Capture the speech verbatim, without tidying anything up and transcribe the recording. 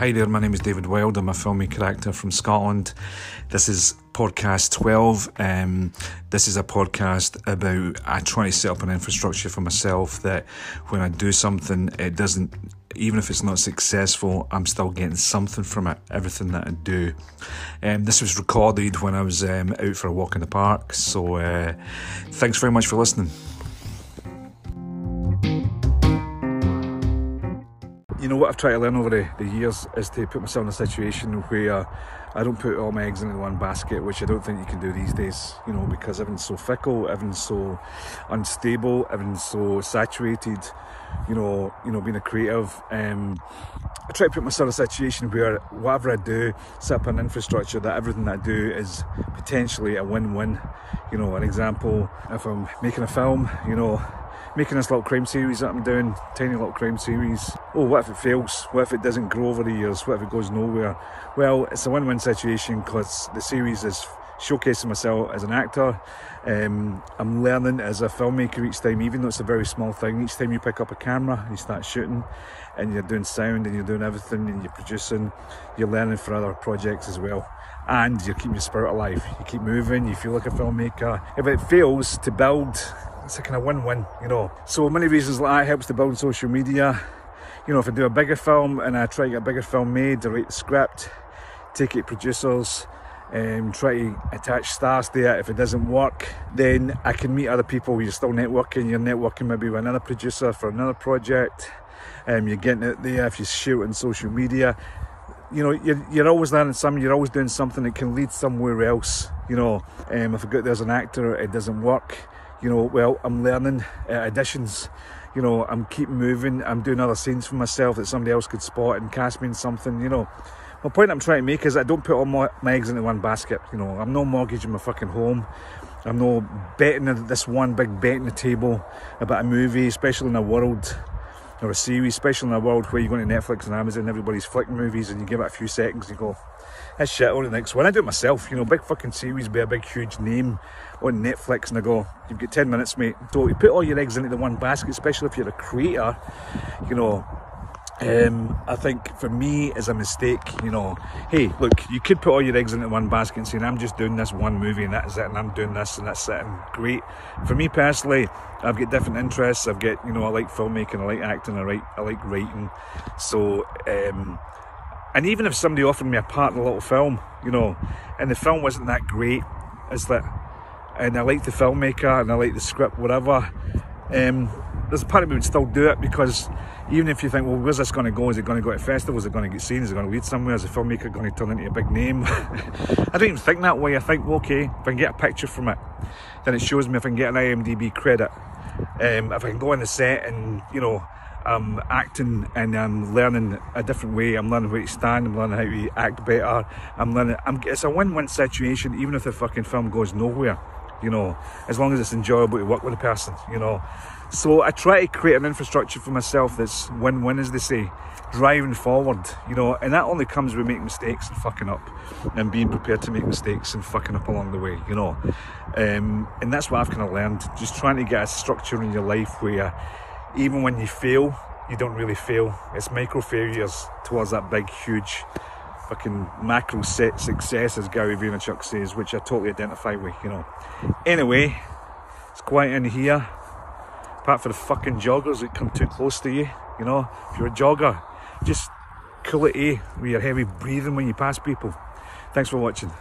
Hi there, my name is David Wilde. I'm a filmic character from Scotland. This is podcast twelve. Um, this is a podcast about I try to set up an infrastructure for myself that when I do something, it doesn't, even if it's not successful, I'm still getting something from it, everything that I do. Um, this was recorded when I was um, out for a walk in the park. So uh, thanks very much for listening. You know, what I've tried to learn over the, the years is to put myself in a situation where I don't put all my eggs into one basket, which I don't think you can do these days, you know, because everything's so fickle, everything's so unstable, everything's so saturated, you know, you know, being a creative. Um, I try to put myself in a situation where whatever I do, set up an infrastructure that everything that I do is potentially a win-win. You know, an example, if I'm making a film, you know, making this little crime series that I'm doing, tiny little crime series. Oh, what if it fails? What if it doesn't grow over the years? What if it goes nowhere? Well, it's a win-win situation because the series is showcasing myself as an actor. Um, I'm learning as a filmmaker each time, even though it's a very small thing. Each time you pick up a camera, you start shooting and you're doing sound and you're doing everything and you're producing, you're learning for other projects as well. And you're keeping your spirit alive. You keep moving, you feel like a filmmaker. If it fails to build, it's a kind of win-win, you know. So many reasons like that helps to build social media. You know, if I do a bigger film and I try to get a bigger film made, I write the script, take it to producers, um, try to attach stars there. If it doesn't work, then I can meet other people. You're still networking. You're networking maybe with another producer for another project. Um, you're getting it there. If you shoot on social media, you know, you're, you're always learning something, you're always doing something that can lead somewhere else, you know. Um, if I go there as an actor, it doesn't work, you know, well, I'm learning uh, auditions, you know, I'm keeping moving, I'm doing other scenes for myself that somebody else could spot and cast me in something, you know. The point I'm trying to make is I don't put all my, my eggs into one basket, you know. I'm not mortgaging my fucking home. I'm not betting this one big bet on the table about a movie, especially in a world or a series, especially in a world where you go to Netflix and Amazon and everybody's flicking movies and you give it a few seconds and you go, that's shit, on to the next one. I do it myself, you know, big fucking series be a big huge name on Netflix and I go, you've got ten minutes, mate. Don't you put all your eggs into the one basket, especially if you're a creator, you know. Um, I think for me is a mistake, you know. Hey, look, you could put all your eggs into one basket and saying I'm just doing this one movie and that's it, and I'm doing this and that's it, and great. For me personally, I've got different interests. I've got, you know, I like filmmaking, I like acting, I like I like writing. So, um, and even if somebody offered me a part in a little film, you know, and the film wasn't that great, is that? And I like the filmmaker and I like the script, whatever. Um, There's a part of me would still do it because even if you think, well, where's this going to go? Is it going to go to festivals? Is it going to get seen? Is it going to lead somewhere? Is the filmmaker going to turn into a big name? I don't even think that way. I think, well, okay, if I can get a picture from it, then it shows me. If I can get an I M D B credit, um, if I can go on the set and, you know, I'm acting and I'm learning a different way. I'm learning where to stand. I'm learning how to act better. I'm learning. I'm, it's a win-win situation, even if the fucking film goes nowhere. You know, as long as it's enjoyable to work with a person, you know. So I try to create an infrastructure for myself that's win-win, as they say, driving forward, you know, and that only comes with making mistakes and fucking up and being prepared to make mistakes and fucking up along the way, you know. Um, and that's what I've kind of learned, just trying to get a structure in your life where even when you fail, you don't really fail. It's micro failures towards that big, huge fucking macro set success, as Gary Vaynerchuk says, which I totally identify with, you know. Anyway, it's quiet in here, apart for the fucking joggers that come too close to you, you know. If you're a jogger, just cool it, eh, with your heavy breathing when you pass people. Thanks for watching.